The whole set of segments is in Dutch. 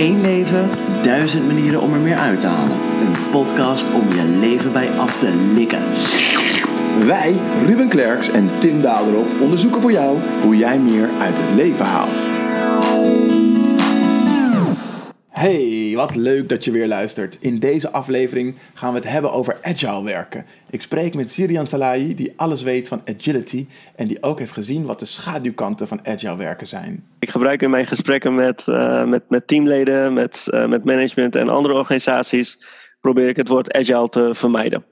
één leven, 1000 manieren om er meer uit te halen. Een podcast om je leven bij af te likken. Wij, Ruben Klerks en Tim Daalderop, onderzoeken voor jou hoe jij meer uit het leven haalt. Hey, wat leuk dat je weer luistert. In deze aflevering gaan we het hebben over agile werken. Ik spreek met Sirjan Salehi, die alles weet van agility en die ook heeft gezien wat de schaduwkanten van agile werken zijn. Ik gebruik in mijn gesprekken met teamleden, met management en andere organisaties, probeer ik het woord agile te vermijden.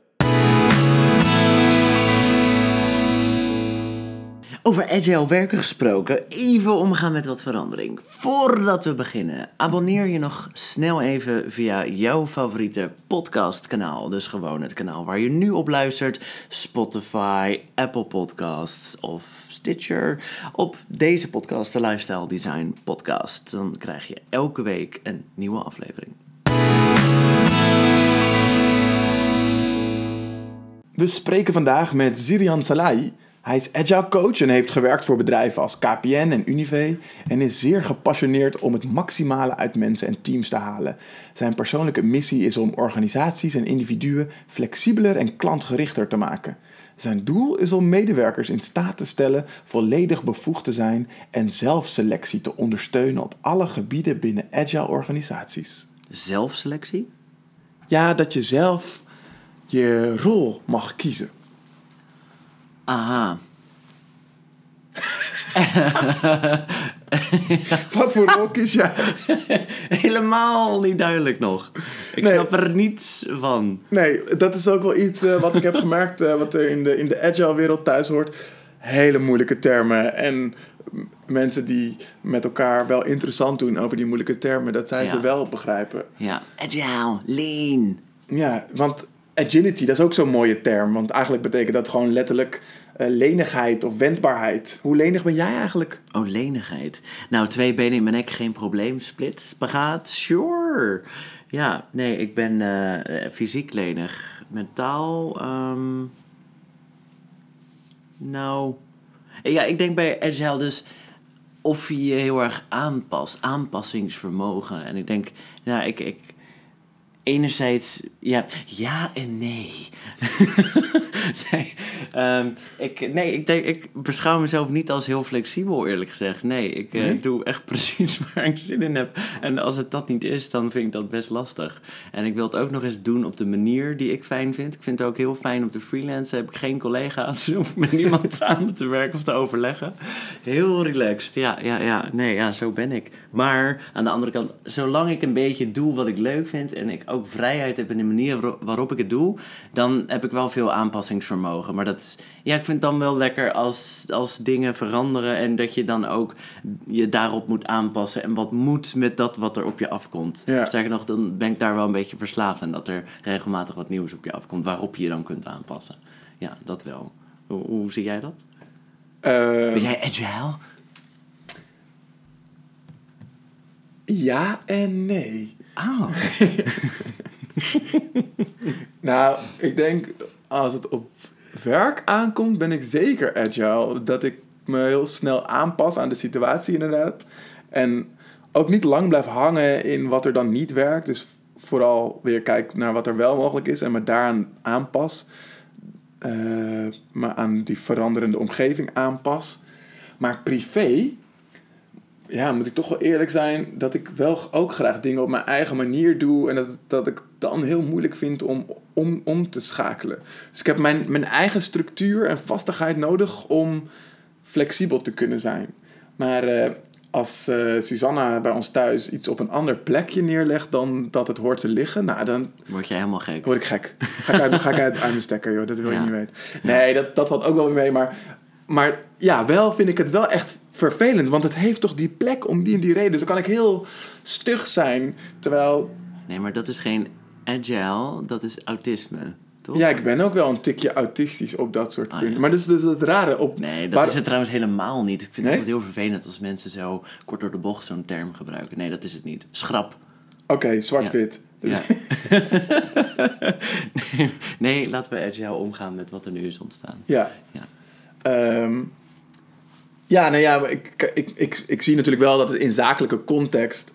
Over agile werken gesproken, even omgaan met wat verandering. Voordat we beginnen, abonneer je nog snel even via jouw favoriete podcastkanaal. Dus gewoon het kanaal waar je nu op luistert. Spotify, Apple Podcasts of Stitcher. Op deze podcast, de Lifestyle Design Podcast. Dan krijg je elke week een nieuwe aflevering. We spreken vandaag met Sirjan Salehi. Hij is agile coach en heeft gewerkt voor bedrijven als KPN en Univé en is zeer gepassioneerd om het maximale uit mensen en teams te halen. Zijn persoonlijke missie is om organisaties en individuen flexibeler en klantgerichter te maken. Zijn doel is om medewerkers in staat te stellen volledig bevoegd te zijn en zelfselectie te ondersteunen op alle gebieden binnen agile organisaties. Zelfselectie? Ja, dat je zelf je rol mag kiezen. Aha. Wat voor rol kies jij? Helemaal niet duidelijk nog. Ik snap er niets van. Nee, dat is ook wel iets wat ik heb gemerkt, wat er in de agile wereld thuis hoort. Hele moeilijke termen. En mensen die met elkaar wel interessant doen over die moeilijke termen, dat zij ze wel begrijpen. Ja, agile, lean. Ja, want agility, dat is ook zo'n mooie term. Want eigenlijk betekent dat gewoon letterlijk lenigheid of wendbaarheid. Hoe lenig ben jij eigenlijk? Oh, lenigheid. Nou, 2 benen in mijn nek, geen probleem. Splits, spagaat, sure. Ja, nee, ik ben fysiek lenig. Mentaal, nou, ja, ik denk bij agile dus of je je heel erg aanpast. Aanpassingsvermogen. En ik denk, nou, ik enerzijds, ja en nee. Ik beschouw mezelf niet als heel flexibel, eerlijk gezegd. Nee, ik doe echt precies waar ik zin in heb. En als het dat niet is, dan vind ik dat best lastig. En ik wil het ook nog eens doen op de manier die ik fijn vind. Ik vind het ook heel fijn op de freelance. Heb ik geen collega's, hoef ik met niemand samen te werken of te overleggen. Heel relaxed, ja. Nee, ja, zo ben ik. Maar aan de andere kant, zolang ik een beetje doe wat ik leuk vind en ik ook vrijheid heb in de manier waarop ik het doe, dan heb ik wel veel aanpassingsvermogen. Maar dat is, ja, ik vind het dan wel lekker als dingen veranderen en dat je dan ook je daarop moet aanpassen en wat moet met dat wat er op je afkomt. Ja. Sterker nog, dan ben ik daar wel een beetje verslaafd aan dat er regelmatig wat nieuws op je afkomt waarop je je dan kunt aanpassen. Ja, dat wel. Hoe zie jij dat? Ben jij agile? Ja en nee. Oh. Nou, ik denk als het op werk aankomt, ben ik zeker agile. Dat ik me heel snel aanpas aan de situatie inderdaad. En ook niet lang blijf hangen in wat er dan niet werkt. Dus vooral weer kijk naar wat er wel mogelijk is en me daaraan aanpas. Maar aan die veranderende omgeving aanpas. Maar privé, ja, moet ik toch wel eerlijk zijn dat ik wel ook graag dingen op mijn eigen manier doe en dat ik dan heel moeilijk vind om te schakelen. Dus ik heb mijn eigen structuur en vastigheid nodig om flexibel te kunnen zijn. Maar als Susanna bij ons thuis iets op een ander plekje neerlegt dan dat het hoort te liggen, nou dan word jij helemaal gek. Word ik gek. Ga ik uit mijn stekker, joh, dat wil je niet weten. Nee, dat valt ook wel mee, maar ja, wel vind ik het wel echt vervelend, want het heeft toch die plek om die en die reden. Dus dan kan ik heel stug zijn, terwijl... Nee, maar dat is geen agile, dat is autisme, toch? Ja, ik ben ook wel een tikje autistisch op dat soort punten. Ja. Maar dat is dus het rare op... Nee, dat is het trouwens helemaal niet. Ik vind het altijd heel vervelend als mensen zo kort door de bocht zo'n term gebruiken. Nee, dat is het niet. Schrap. Oké, zwart-wit. Ja. Nee, laten we agile omgaan met wat er nu is ontstaan. Ja. Ja, nou ja, ik zie natuurlijk wel dat het in zakelijke context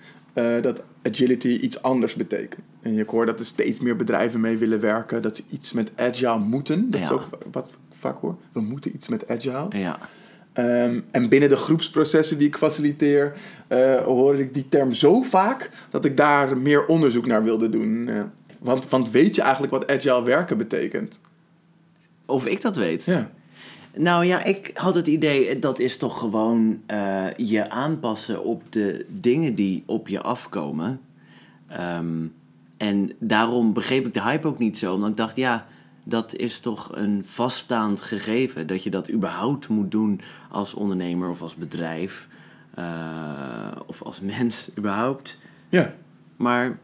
dat agility iets anders betekent. En ik hoor dat er steeds meer bedrijven mee willen werken, dat ze iets met agile moeten. Dat is ook wat ik vaak hoor. We moeten iets met agile. Ja. En binnen de groepsprocessen die ik faciliteer, hoor ik die term zo vaak dat ik daar meer onderzoek naar wilde doen. Want weet je eigenlijk wat agile werken betekent? Of ik dat weet? Ja. Nou ja, ik had het idee, dat is toch gewoon je aanpassen op de dingen die op je afkomen. En daarom begreep ik de hype ook niet zo. Omdat ik dacht, ja, dat is toch een vaststaand gegeven. Dat je dat überhaupt moet doen als ondernemer of als bedrijf. Of als mens überhaupt. Ja. Maar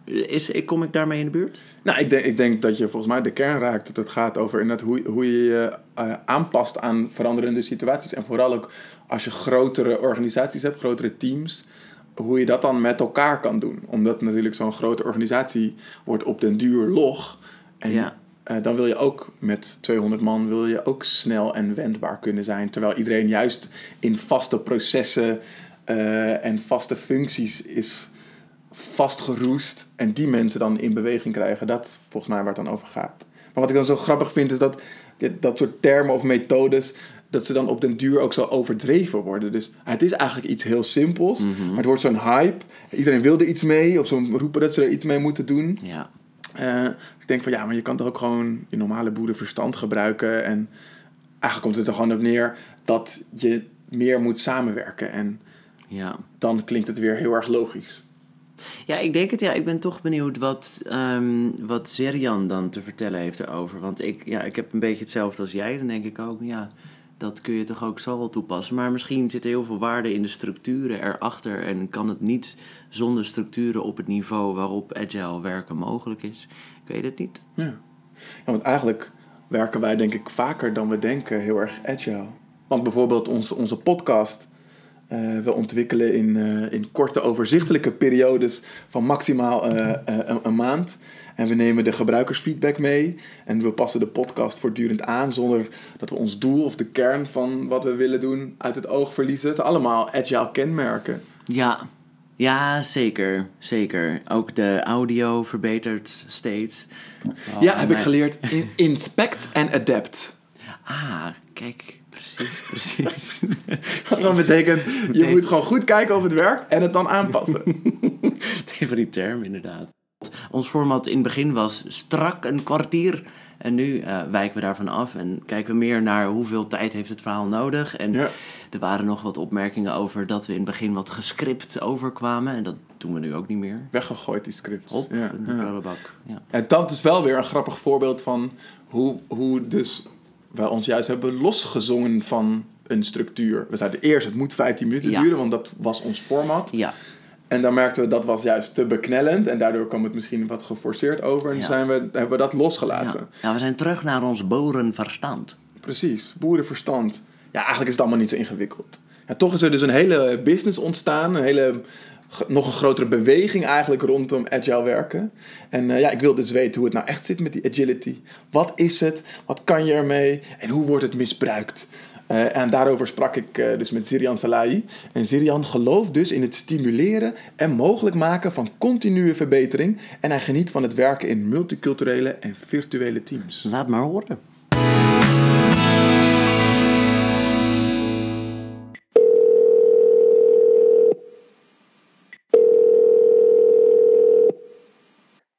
kom ik daarmee in de buurt? Nou, ik denk dat je volgens mij de kern raakt. Dat het gaat over inderdaad hoe je je aanpast aan veranderende situaties. En vooral ook als je grotere organisaties hebt, grotere teams. Hoe je dat dan met elkaar kan doen. Omdat natuurlijk zo'n grote organisatie wordt op den duur log. En dan wil je ook met 200 man wil je ook snel en wendbaar kunnen zijn. Terwijl iedereen juist in vaste processen en vaste functies is vastgeroest en die mensen dan in beweging krijgen. Dat volgens mij waar het dan over gaat. Maar wat ik dan zo grappig vind is dat soort termen of methodes, dat ze dan op den duur ook zo overdreven worden. Dus het is eigenlijk iets heel simpels, maar het wordt zo'n hype. Iedereen wil er iets mee of ze roepen dat ze er iets mee moeten doen. Ja. Ik denk van ja, maar je kan het ook gewoon je normale boerenverstand gebruiken. En eigenlijk komt het er gewoon op neer dat je meer moet samenwerken. En dan klinkt het weer heel erg logisch. Ja, ik denk het. Ja, ik ben toch benieuwd wat Sirjan dan te vertellen heeft erover. Want ik heb een beetje hetzelfde als jij. Dan denk ik ook, ja, dat kun je toch ook zo wel toepassen. Maar misschien zit er heel veel waarde in de structuren erachter. En kan het niet zonder structuren op het niveau waarop agile werken mogelijk is. Ik weet het niet. Ja, want eigenlijk werken wij denk ik vaker dan we denken heel erg agile. Want bijvoorbeeld onze podcast. We ontwikkelen in korte overzichtelijke periodes van maximaal een maand. En we nemen de gebruikersfeedback mee. En we passen de podcast voortdurend aan zonder dat we ons doel of de kern van wat we willen doen uit het oog verliezen. Het allemaal agile kenmerken. Ja, zeker. Ook de audio verbetert steeds. Ik geleerd. Inspect en adapt. Ah, kijk. Precies. Dat betekent, je moet gewoon goed kijken of het werkt en het dan aanpassen. Het heeft die term, inderdaad. Ons format in het begin was strak een kwartier. En nu wijken we daarvan af en kijken we meer naar hoeveel tijd heeft het verhaal nodig. En er waren nog wat opmerkingen over dat we in het begin wat gescript overkwamen. En dat doen we nu ook niet meer. Weggegooid die scripts. Hop, in de prullenbak. Ja. En dat is wel weer een grappig voorbeeld van hoe dus wij ons juist hebben losgezongen van een structuur. We zeiden eerst, het moet 15 minuten duren, want dat was ons format. Ja. En dan merkten we, dat was juist te beknellend. En daardoor kwam het misschien wat geforceerd over. En hebben we dat losgelaten. Ja. Nou, we zijn terug naar ons boerenverstand. Precies, boerenverstand. Ja, eigenlijk is het allemaal niet zo ingewikkeld. Ja, toch is er dus een hele business ontstaan. Nog een grotere beweging eigenlijk rondom agile werken. En ik wil dus weten hoe het nou echt zit met die agility. Wat is het? Wat kan je ermee? En hoe wordt het misbruikt? En daarover sprak ik dus met Sirjan Salehi. En Sirjan gelooft dus in het stimuleren en mogelijk maken van continue verbetering. En hij geniet van het werken in multiculturele en virtuele teams. Laat maar horen.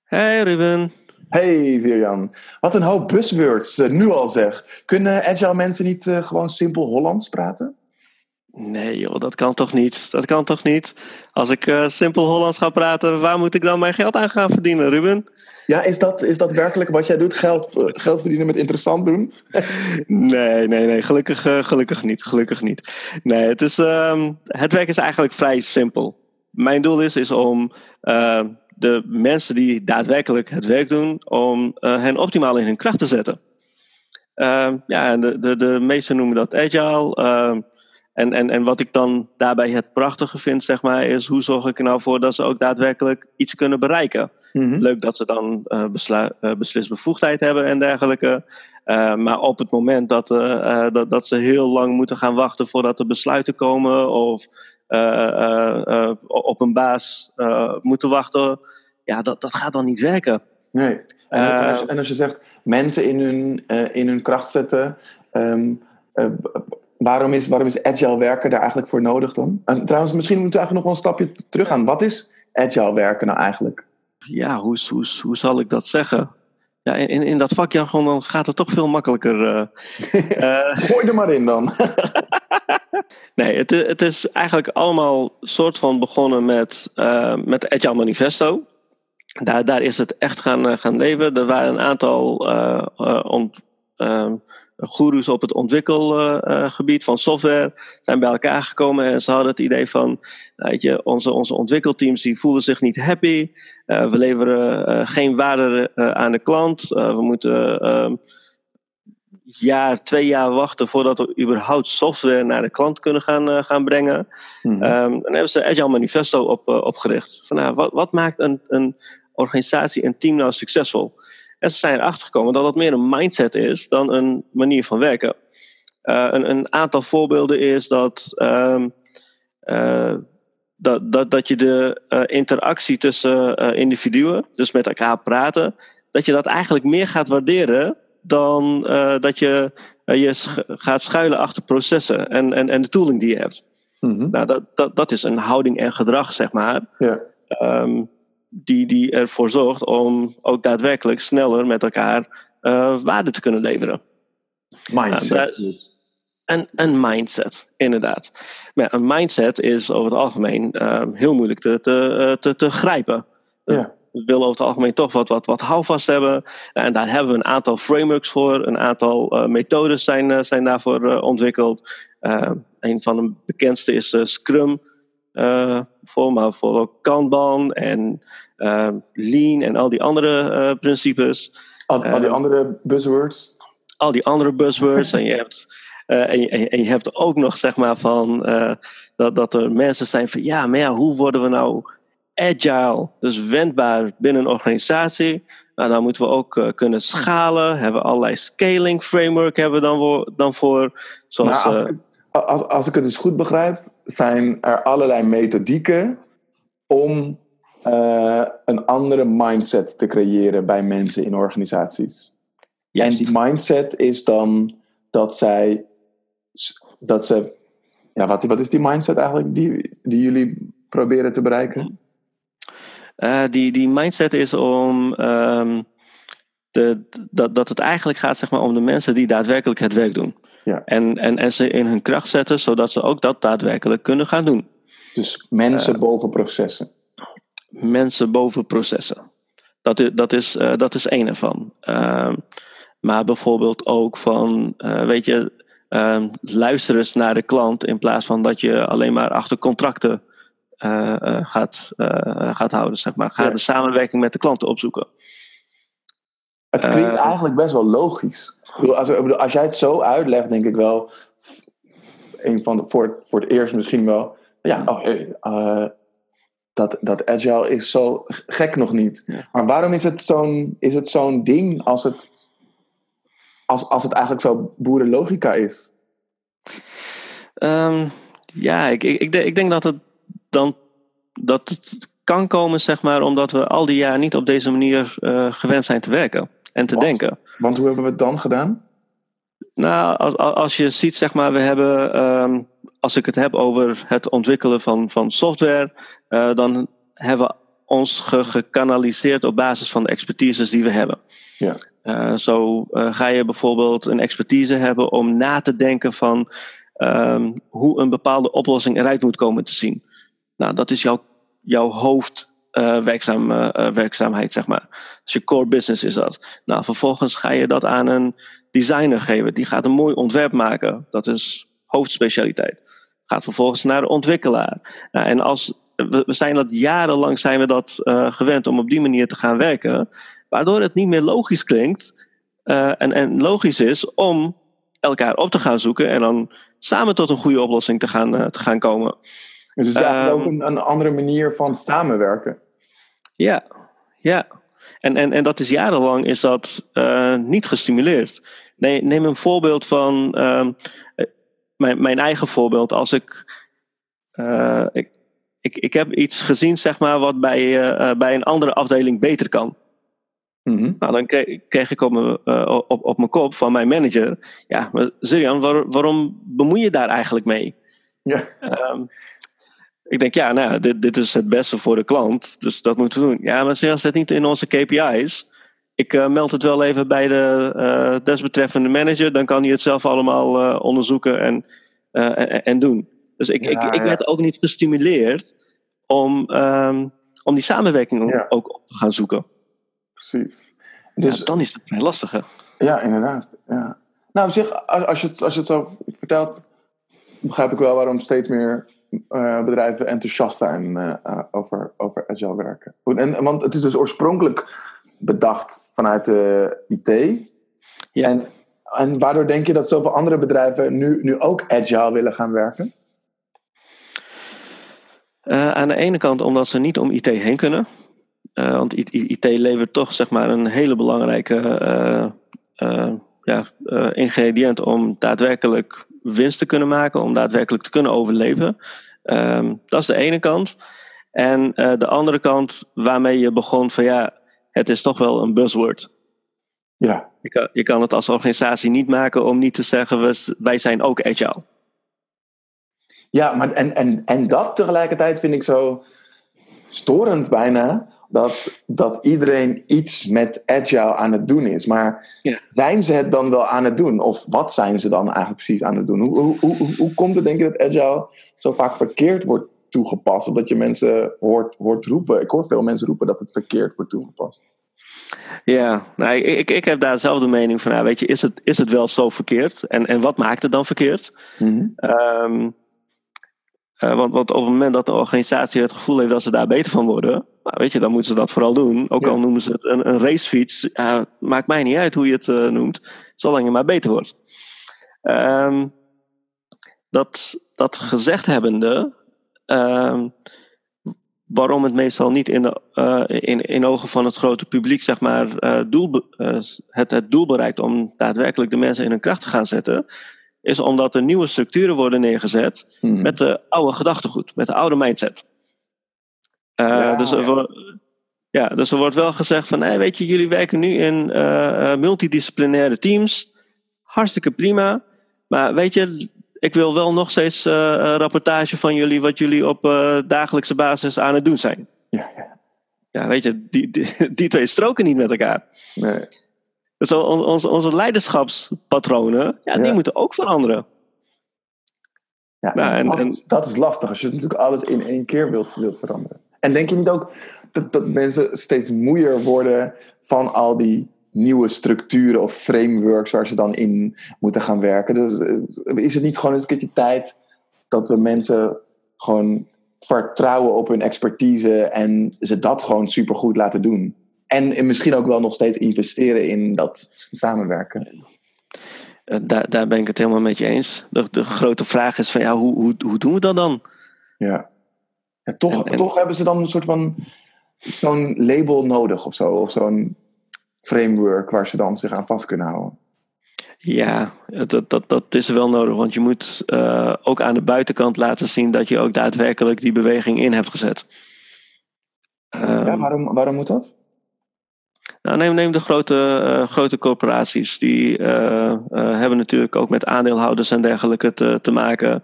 Hey Ruben. Hey Sirjan. Wat een hoop buzzwords nu al zeg. Kunnen agile mensen niet gewoon simpel Hollands praten? Nee joh, dat kan toch niet. Als ik simpel Hollands ga praten, waar moet ik dan mijn geld aan gaan verdienen, Ruben? Ja, is dat werkelijk wat jij doet? Geld verdienen met interessant doen? Nee. Gelukkig niet. Nee, het werk is eigenlijk vrij simpel. Mijn doel is om de mensen die daadwerkelijk het werk doen, om hen optimaal in hun kracht te zetten. De meesten noemen dat agile. En wat ik dan daarbij het prachtige vind, zeg maar, is hoe zorg ik er nou voor dat ze ook daadwerkelijk iets kunnen bereiken. Mm-hmm. Leuk dat ze dan beslisbevoegdheid hebben en dergelijke. Maar op het moment dat ze heel lang moeten gaan wachten voordat er besluiten komen of op een baas moeten wachten, ja, dat gaat dan niet werken. Nee. En als je zegt mensen in hun kracht zetten, waarom is agile werken daar eigenlijk voor nodig dan? En trouwens, misschien moeten we eigenlijk nog wel een stapje terug gaan. Wat is agile werken nou eigenlijk? Ja, hoe zal ik dat zeggen? Ja, in dat vakjargon dan gaat het toch veel makkelijker. Gooi er maar in dan. Nee, het is eigenlijk allemaal soort van begonnen met Agile Manifesto. Daar is het echt gaan leven. Er waren een aantal goeroes op het ontwikkelgebied van software zijn bij elkaar gekomen en ze hadden het idee van, weet je, onze ontwikkelteams die voelen zich niet happy, we leveren geen waarde aan de klant, we moeten 2 jaar wachten voordat we überhaupt software naar de klant kunnen gaan brengen. Mm-hmm. Dan hebben ze Agile Manifesto opgericht. Van, wat maakt een organisatie, een team nou succesvol? En ze zijn erachter gekomen dat dat meer een mindset is dan een manier van werken. Een aantal voorbeelden is dat je de interactie tussen individuen, dus met elkaar praten, dat je dat eigenlijk meer gaat waarderen dan dat je gaat schuilen achter processen en de tooling die je hebt. Mm-hmm. Nou, dat is een houding en gedrag, zeg maar. Ja. Die ervoor zorgt om ook daadwerkelijk sneller met elkaar waarde te kunnen leveren. Mindset dus. Een mindset, inderdaad. Maar een mindset is over het algemeen heel moeilijk te grijpen. Ja. We willen over het algemeen toch wat houvast hebben. En daar hebben we een aantal frameworks voor. Een aantal methodes zijn daarvoor ontwikkeld. Een van de bekendste is Scrum. Maar vooral ook Kanban en Lean en al die andere principes. Al die andere buzzwords? Al die andere buzzwords. En je hebt ook nog, zeg maar, van dat er mensen zijn van, ja, maar ja, hoe worden we nou agile, dus wendbaar binnen een organisatie? Nou, dan moeten we ook kunnen schalen. Hebben we allerlei scaling framework hebben we dan voor. Zoals, maar als ik het dus goed begrijp, zijn er allerlei methodieken om een andere mindset te creëren bij mensen in organisaties. Juist. En die mindset is dan dat ze ja, wat is die mindset eigenlijk die jullie proberen te bereiken? Die mindset is om dat het eigenlijk gaat, zeg maar, om de mensen die daadwerkelijk het werk doen. Ja. En ze in hun kracht zetten, zodat ze ook dat daadwerkelijk kunnen gaan doen. Dus mensen boven processen. Mensen boven processen. Dat is één ervan. Maar bijvoorbeeld ook van, weet je, luister eens naar de klant in plaats van dat je alleen maar achter contracten gaat houden, zeg maar. Ga de samenwerking met de klanten opzoeken. Het klinkt eigenlijk best wel logisch. Als jij het zo uitlegt, denk ik wel, voor het eerst misschien wel, ja, dat agile is zo gek nog niet. Ja. Maar waarom is het zo'n ding als het eigenlijk zo boerenlogica is? Ik denk dat het dan kan komen, zeg maar, omdat we al die jaar niet op deze manier gewend zijn te werken en te denken. Want hoe hebben we het dan gedaan? Nou, als je ziet, zeg maar, we hebben, als ik het heb over het ontwikkelen van software, dan hebben we ons gekanaliseerd op basis van de expertises die we hebben. Ja. Zo ga je bijvoorbeeld een expertise hebben om na te denken van hoe een bepaalde oplossing eruit moet komen te zien. Nou, dat is jouw hoofdwerkzaamheid, zeg maar. Dus je core business is dat. Nou, vervolgens ga je dat aan een designer geven. Die gaat een mooi ontwerp maken. Dat is hoofdspecialiteit. Gaat vervolgens naar de ontwikkelaar. Nou, en als we zijn dat jarenlang zijn we dat gewend om op die manier te gaan werken, waardoor het niet meer logisch klinkt en logisch is om elkaar op te gaan zoeken en dan samen tot een goede oplossing te gaan komen. Dus het is eigenlijk ook een andere manier van samenwerken. Ja, Ja, en dat is jarenlang is dat niet gestimuleerd. Nee, neem een voorbeeld van mijn eigen voorbeeld. Als ik heb iets gezien, zeg maar, wat bij een andere afdeling beter kan. Mm-hmm. Nou, dan kreeg ik op mijn kop van mijn manager. Ja, maar Sirjan, waarom bemoei je daar eigenlijk mee? Ja. Ik denk, ja, nou, dit is het beste voor de klant. Dus dat moeten we doen. Ja, maar Sirjan, zit niet in onze KPI's. Ik meld het wel even bij de desbetreffende manager. Dan kan hij het zelf allemaal onderzoeken en doen. Dus ik werd ook niet gestimuleerd om die samenwerking ook op te gaan zoeken. Precies. Dus ja, dan is het vrij lastiger. Ja, inderdaad. Ja. Nou, op zich, als je het zo vertelt, begrijp ik wel waarom steeds meer bedrijven enthousiast zijn over agile werken. En, want het is dus oorspronkelijk bedacht vanuit de IT. Ja. En waardoor denk je dat zoveel andere bedrijven nu ook agile willen gaan werken? Aan de ene kant omdat ze niet om IT heen kunnen. Want IT levert toch, zeg maar, een hele belangrijke ingrediënt om daadwerkelijk winst te kunnen maken, om daadwerkelijk te kunnen overleven. Dat is de ene kant. En de andere kant waarmee je begon van ja, het is toch wel een buzzword. Ja. Je kan het als organisatie niet maken om niet te zeggen wij zijn ook agile. Ja, maar en dat tegelijkertijd vind ik zo storend bijna. Dat iedereen iets met agile aan het doen is. Maar zijn ze het dan wel aan het doen? Of wat zijn ze dan eigenlijk precies aan het doen? Hoe komt het, denk je, dat agile zo vaak verkeerd wordt toegepast? Omdat je mensen hoort roepen. Ik hoor veel mensen roepen dat het verkeerd wordt toegepast. Ja, nou, ik heb daar zelf de mening van. Nou, weet je, is het wel zo verkeerd? En wat maakt het dan verkeerd? Mm-hmm. Want op het moment dat de organisatie het gevoel heeft dat ze daar beter van worden, nou, weet je, dan moeten ze dat vooral doen. Ook al noemen ze het een racefiets. Maakt mij niet uit hoe je het noemt, zolang je maar beter wordt. Dat gezegd hebbende, waarom het meestal niet in ogen van het grote publiek, zeg maar, het doel bereikt om daadwerkelijk de mensen in hun kracht te gaan zetten, is omdat er nieuwe structuren worden neergezet met de oude gedachtegoed, met de oude mindset. Dus er wordt wel gezegd van, hey, weet je, jullie werken nu in multidisciplinaire teams, hartstikke prima, maar weet je, ik wil wel nog steeds rapportage van jullie wat jullie op dagelijkse basis aan het doen zijn. Ja, weet je, die twee stroken niet met elkaar. Nee. Dus onze leiderschapspatronen, die moeten ook veranderen. Ja, nou, dat is lastig als je natuurlijk alles in één keer wilt veranderen. En denk je niet ook dat mensen steeds moeier worden van al die nieuwe structuren of frameworks waar ze dan in moeten gaan werken? Dus is het niet gewoon eens een keertje tijd dat we mensen gewoon vertrouwen op hun expertise en ze dat gewoon supergoed laten doen? En misschien ook wel nog steeds investeren in dat samenwerken. Daar ben ik het helemaal met je eens. De grote vraag is van ja, hoe doen we dat dan? Ja. Ja, toch hebben ze dan een soort van zo'n label nodig of zo. Of zo'n framework waar ze dan zich aan vast kunnen houden. Ja, dat is wel nodig. Want je moet ook aan de buitenkant laten zien dat je ook daadwerkelijk die beweging in hebt gezet. Waarom moet dat? Nou, neem de grote corporaties. Die hebben natuurlijk ook met aandeelhouders en dergelijke te maken.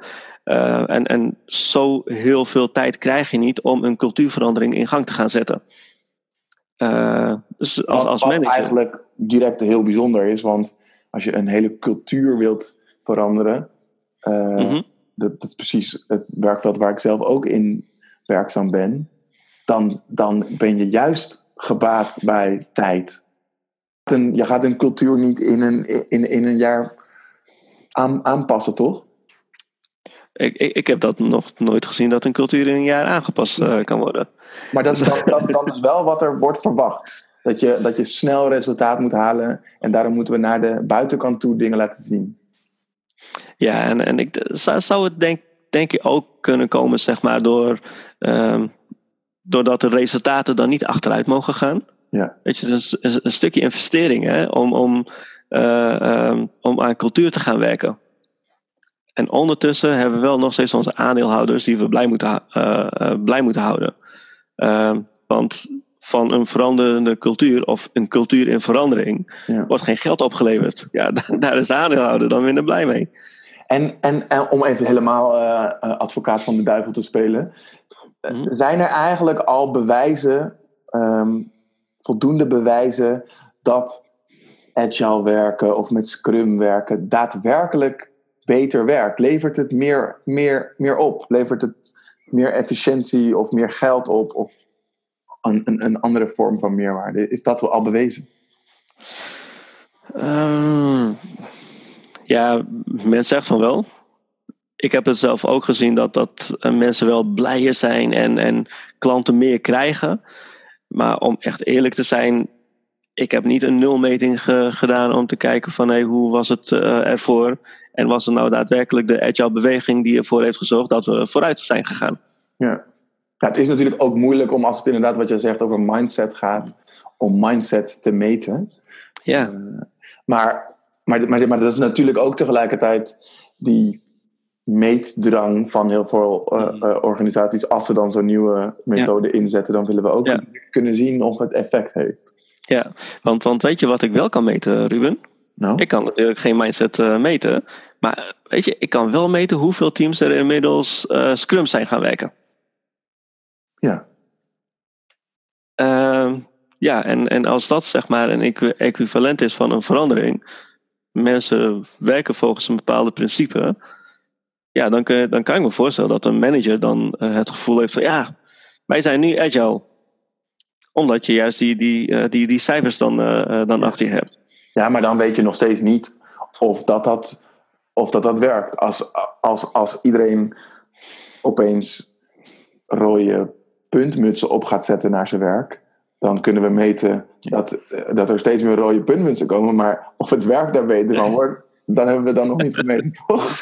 En zo heel veel tijd krijg je niet om een cultuurverandering in gang te gaan zetten. Dus als manager. Wat eigenlijk direct heel bijzonder is. Want als je een hele cultuur wilt veranderen. Dat is precies het werkveld waar ik zelf ook in werkzaam ben. Dan ben je juist gebaat bij tijd. Je gaat een cultuur niet in een jaar aanpassen, toch? Ik heb dat nog nooit gezien, dat een cultuur in een jaar aangepast kan worden. Maar dat is wel wat er wordt verwacht. Dat je snel resultaat moet halen. En daarom moeten we naar de buitenkant toe dingen laten zien. Ja, en ik zou het denk je ook kunnen komen, zeg maar, door doordat de resultaten dan niet achteruit mogen gaan. Ja. Weet je, dat is een stukje investering, hè, om aan cultuur te gaan werken. En ondertussen hebben we wel nog steeds onze aandeelhouders die we blij moeten houden. Want van een veranderende cultuur of een cultuur in verandering wordt geen geld opgeleverd. Ja, daar is de aandeelhouder dan minder blij mee. En om even helemaal advocaat van de duivel te spelen. Zijn er eigenlijk al bewijzen, voldoende bewijzen, dat agile werken of met Scrum werken daadwerkelijk beter werkt? Levert het meer op? Levert het meer efficiëntie of meer geld op? Of een andere vorm van meerwaarde? Is dat wel al bewezen? Ja, men zegt van wel. Ik heb het zelf ook gezien dat mensen wel blijer zijn en klanten meer krijgen. Maar om echt eerlijk te zijn, ik heb niet een nulmeting gedaan om te kijken van hoe was het ervoor? En was er nou daadwerkelijk de agile beweging die ervoor heeft gezorgd dat we vooruit zijn gegaan? Ja. Ja, het is natuurlijk ook moeilijk om, als het inderdaad wat jij zegt over mindset gaat, om mindset te meten. Ja. Maar dat is natuurlijk ook tegelijkertijd die meetdrang van heel veel organisaties. Als ze dan zo'n nieuwe methode inzetten, dan willen we ook kunnen zien of het effect heeft. Ja, want weet je wat ik wel kan meten, Ruben? Nou? Ik kan natuurlijk geen mindset meten. Maar weet je, ik kan wel meten hoeveel teams er inmiddels Scrum zijn gaan werken. Ja. En als dat zeg maar een equivalent is van een verandering, mensen werken volgens een bepaalde principe, ja, dan kan ik me voorstellen dat een manager dan het gevoel heeft van ja, wij zijn nu agile. Omdat je juist die cijfers dan achter je hebt. Ja, maar dan weet je nog steeds niet of dat werkt. Als iedereen opeens rode puntmutsen op gaat zetten naar zijn werk, dan kunnen we meten dat er steeds meer rode puntmutsen komen. Maar of het werk daar beter van wordt, dan hebben we dan nog niet gemeten, toch?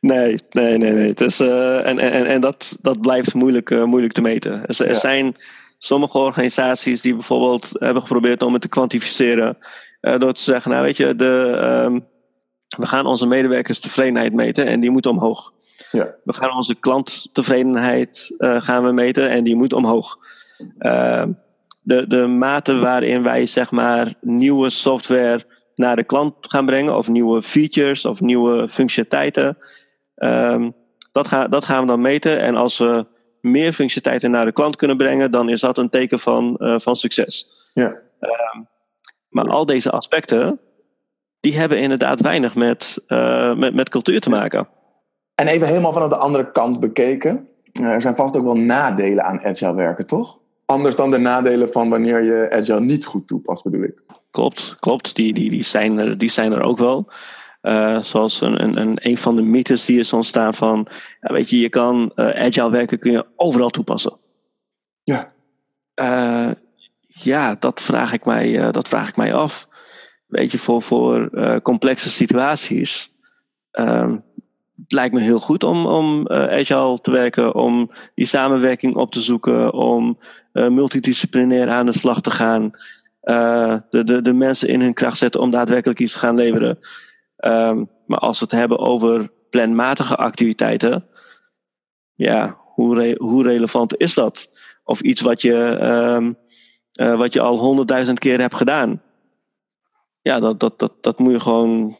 Nee. Het is, en dat blijft moeilijk te meten. Er zijn sommige organisaties die bijvoorbeeld hebben geprobeerd om het te kwantificeren. Door te zeggen, nou weet je, we gaan onze medewerkers tevredenheid meten en die moet omhoog. Ja. We gaan onze klanttevredenheid meten en die moet omhoog. De mate waarin wij zeg maar nieuwe software naar de klant gaan brengen, of nieuwe features of nieuwe functionaliteiten, dat gaan we dan meten. En als we meer functionaliteiten naar de klant kunnen brengen, dan is dat een teken van succes. Ja. Maar al deze aspecten, die hebben inderdaad weinig met cultuur te maken. En even helemaal vanuit de andere kant bekeken, er zijn vast ook wel nadelen aan agile werken, toch? Anders dan de nadelen van wanneer je agile niet goed toepast, bedoel ik. Klopt. Die zijn er ook wel. Zoals een van de mythes die is ontstaan van, ja, weet je, je kan agile werken kun je overal toepassen. Ja. Ja, dat vraag ik mij af. Weet je, voor complexe situaties het lijkt me heel goed om agile te werken, om die samenwerking op te zoeken, om multidisciplinair aan de slag te gaan, de mensen in hun kracht zetten om daadwerkelijk iets te gaan leveren. Maar als we het hebben over planmatige activiteiten, ja, hoe relevant is dat? Of iets wat je al 100.000 keer hebt gedaan. Ja, dat moet je gewoon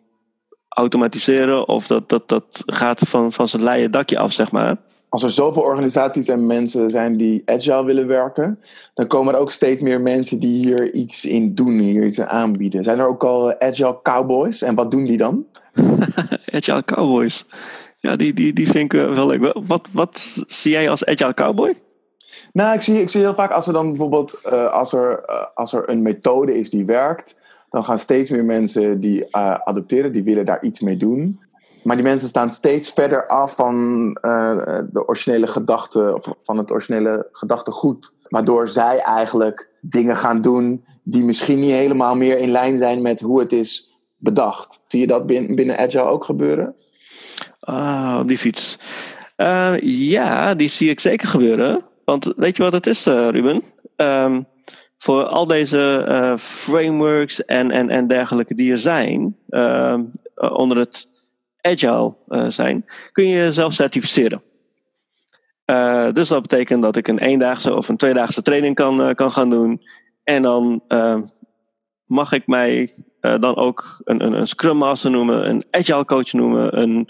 automatiseren, of dat gaat van zijn leien dakje af, zeg maar. Als er zoveel organisaties en mensen zijn die agile willen werken, dan komen er ook steeds meer mensen die hier iets in doen, hier iets aan aanbieden. Zijn er ook al agile cowboys? En wat doen die dan? Agile cowboys. Ja, die vind ik wel leuk. Wat zie jij als agile cowboy? Nou, ik zie heel vaak als er dan bijvoorbeeld als er een methode is die werkt, dan gaan steeds meer mensen die adopteren, die willen daar iets mee doen. Maar die mensen staan steeds verder af van de originele gedachte, of van het originele gedachtegoed. Waardoor zij eigenlijk dingen gaan doen die misschien niet helemaal meer in lijn zijn met hoe het is bedacht. Zie je dat binnen agile ook gebeuren? Ah, die fiets. Ja, die zie ik zeker gebeuren. Want weet je wat het is, Ruben? Voor al deze frameworks en dergelijke die er zijn, onder het agile zijn, kun je jezelf certificeren. Dus dat betekent dat ik een eendaagse of een tweedaagse training kan gaan doen. En dan mag ik mij dan ook een Scrum Master noemen, een Agile Coach noemen,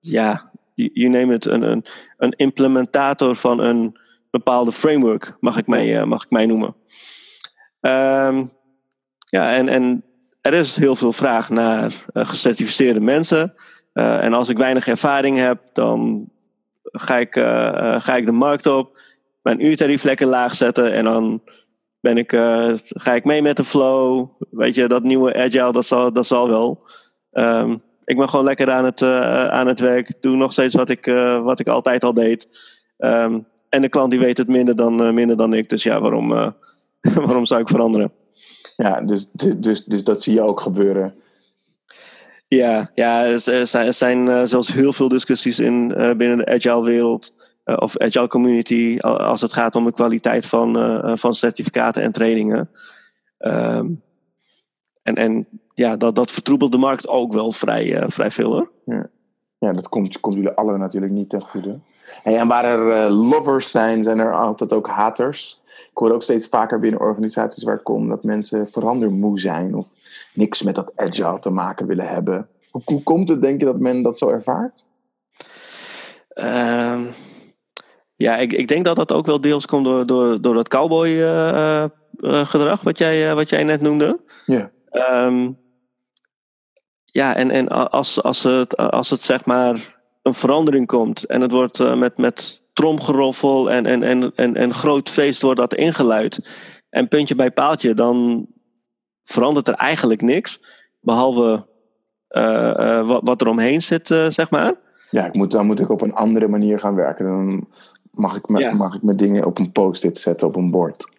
you name it, een implementator van een bepaalde framework mag ik mij noemen. En er is heel veel vraag naar gecertificeerde mensen. En als ik weinig ervaring heb, dan ga ik de markt op, mijn uurtarief lekker laag zetten en dan ga ik mee met de flow. Weet je, dat nieuwe agile, dat zal wel. Ik ben gewoon lekker aan het werk. Doe nog steeds wat ik altijd al deed. En de klant die weet het minder dan ik. Dus ja, waarom zou ik veranderen? Ja, dus dat zie je ook gebeuren. Ja, er zijn zelfs heel veel discussies binnen de agile wereld. Of agile community, als het gaat om de kwaliteit van certificaten en trainingen. Dat vertroebelt de markt ook wel vrij veel, hoor. Ja, dat komt jullie allen natuurlijk niet ten goede. En waar er lovers zijn, zijn er altijd ook haters. Ik hoor ook steeds vaker binnen organisaties waar ik kom dat mensen verandermoe zijn of niks met dat agile te maken willen hebben. Hoe komt het, denk je, dat men dat zo ervaart? Ik denk dat dat ook wel deels komt door dat cowboy gedrag wat jij net noemde. Ja. En als het zeg maar een verandering komt en het wordt met tromgeroffel en groot feest wordt dat ingeluid en puntje bij paaltje, dan verandert er eigenlijk niks behalve wat er omheen zit, zeg maar. Ja, dan moet ik op een andere manier gaan werken. Dan mag ik mijn dingen op een post-it zetten op een bord.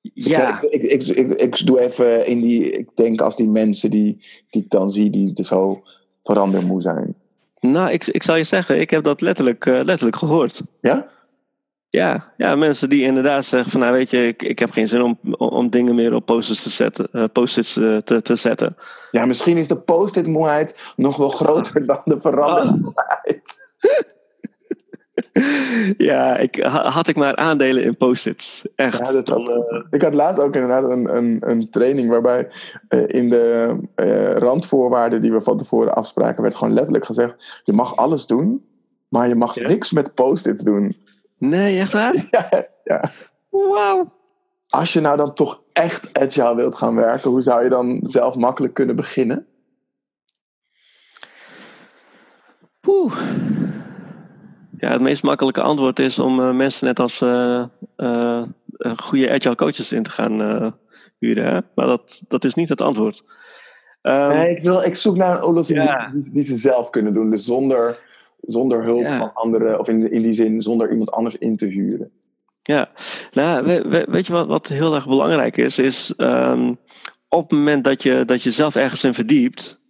Ja. Ik doe even in die... Ik denk als die mensen die ik dan zie, die zo verandermoe zijn. Nou, ik zal je zeggen, ik heb dat letterlijk gehoord. Ja? Ja, mensen die inderdaad zeggen van... Nou, weet je, ik heb geen zin om dingen meer op post-its te zetten. Ja, misschien is de post-it-moeheid nog wel groter dan de verandermoeheid. Ja, had ik maar aandelen in post-its. Echt. Ja, ik had laatst ook inderdaad een training waarbij in de randvoorwaarden die we van tevoren afspraken werd gewoon letterlijk gezegd: je mag alles doen, maar je mag niks met post-its doen. Nee, echt waar? Ja. Wauw. Als je nou dan toch echt agile wilt gaan werken, hoe zou je dan zelf makkelijk kunnen beginnen? Poeh. Ja, het meest makkelijke antwoord is om mensen net als goede agile coaches in te gaan huren. Hè? Maar dat is niet het antwoord. Nee, ik zoek naar een oplossing die ze zelf kunnen doen. Dus zonder hulp van anderen, of in die zin zonder iemand anders in te huren. Ja, nou, weet je wat heel erg belangrijk is? Is op het moment dat je zelf ergens in verdiept,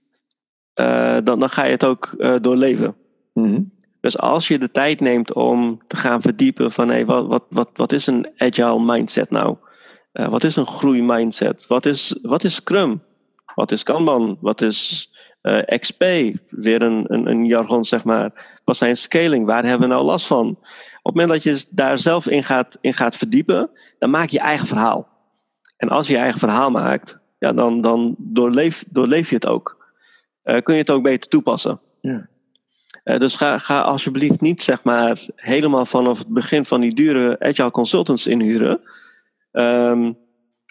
dan ga je het ook doorleven. Mm-hmm. Dus als je de tijd neemt om te gaan verdiepen van wat is een agile mindset nou? Wat is een groeimindset? Wat is Scrum? Wat is Kanban? Wat is XP? Weer een jargon, zeg maar. Wat zijn scaling? Waar hebben we nou last van? Op het moment dat je daar zelf in gaat verdiepen, dan maak je eigen verhaal. En als je eigen verhaal maakt, ja, dan doorleef je het ook. Kun je het ook beter toepassen. Ja. Dus ga alsjeblieft niet, zeg maar, helemaal vanaf het begin van die dure agile consultants inhuren.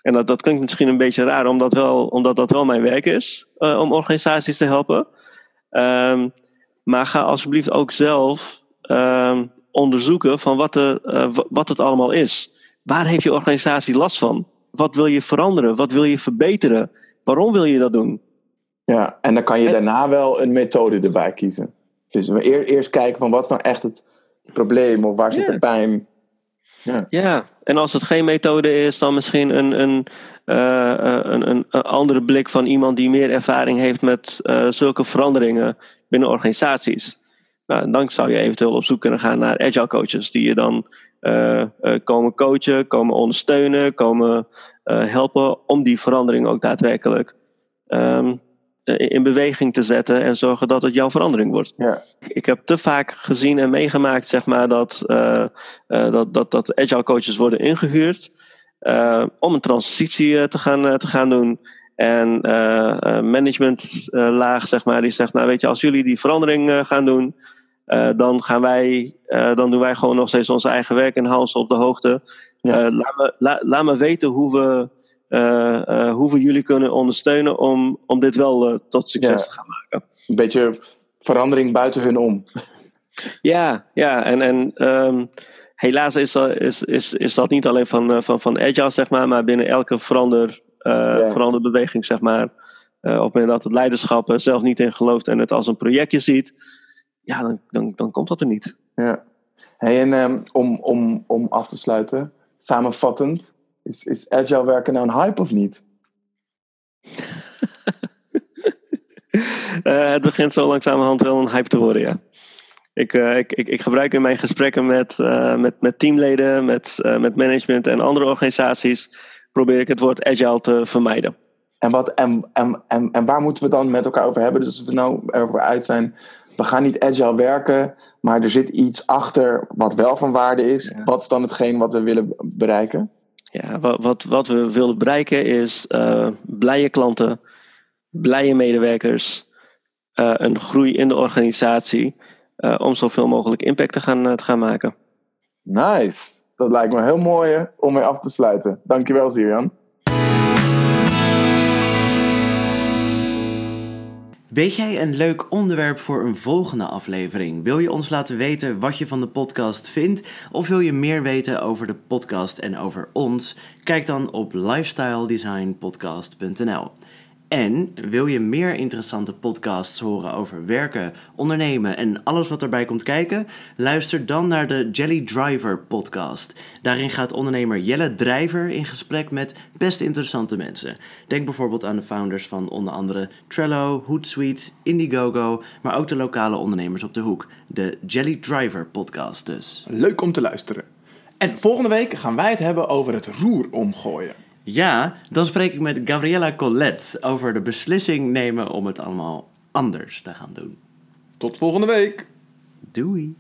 En dat klinkt misschien een beetje raar, omdat dat wel mijn werk is, om organisaties te helpen. Maar ga alsjeblieft ook zelf onderzoeken van wat het allemaal is. Waar heeft je organisatie last van? Wat wil je veranderen? Wat wil je verbeteren? Waarom wil je dat doen? Ja, en dan kan je daarna wel een methode erbij kiezen. Dus we eerst kijken van wat is nou echt het probleem of waar zit de pijn. Ja, en als het geen methode is, dan misschien een andere blik van iemand die meer ervaring heeft met zulke veranderingen binnen organisaties. Nou, en dan zou je eventueel op zoek kunnen gaan naar agile coaches die je dan komen coachen, komen ondersteunen, komen helpen om die verandering ook daadwerkelijk in beweging te zetten en zorgen dat het jouw verandering wordt. Ja. Ik heb te vaak gezien en meegemaakt zeg maar, dat agile coaches worden ingehuurd om een transitie te gaan doen. En managementlaag zeg maar, die zegt, nou weet je, als jullie die verandering gaan doen, dan doen wij gewoon nog steeds ons eigen werk en houden ze op de hoogte. Ja. Laat me weten hoe we jullie kunnen ondersteunen om dit wel tot succes te gaan maken. Een beetje verandering buiten hun om. Ja, en helaas is dat niet alleen van agile, zeg maar binnen elke veranderbeweging, zeg maar. Op het moment dat het leiderschap er zelf niet in gelooft en het als een projectje ziet, ja, dan komt dat er niet. Ja. Hey, en om af te sluiten, samenvattend, is agile werken nou een hype of niet? Het begint zo langzamerhand wel een hype te worden, ja. Ik gebruik in mijn gesprekken met teamleden, met management en andere organisaties, probeer ik het woord agile te vermijden. En waar moeten we dan met elkaar over hebben? Dus als we nou ervoor uit zijn, we gaan niet agile werken, maar er zit iets achter wat wel van waarde is. Ja. Wat is dan hetgeen wat we willen bereiken? Ja, wat we willen bereiken is blije klanten, blije medewerkers, een groei in de organisatie, om zoveel mogelijk impact te gaan maken. Nice! Dat lijkt me heel mooi om mee af te sluiten. Dankjewel, Sirjan. Weet jij een leuk onderwerp voor een volgende aflevering? Wil je ons laten weten wat je van de podcast vindt? Of wil je meer weten over de podcast en over ons? Kijk dan op lifestyledesignpodcast.nl. En wil je meer interessante podcasts horen over werken, ondernemen en alles wat erbij komt kijken? Luister dan naar de Jelle Drijver podcast. Daarin gaat ondernemer Jelle Drijver in gesprek met best interessante mensen. Denk bijvoorbeeld aan de founders van onder andere Trello, Hootsuite, Indiegogo, maar ook de lokale ondernemers op de hoek. De Jelle Drijver podcast dus. Leuk om te luisteren. En volgende week gaan wij het hebben over het roer omgooien. Ja, dan spreek ik met Gabriella Collette over de beslissing nemen om het allemaal anders te gaan doen. Tot volgende week. Doei.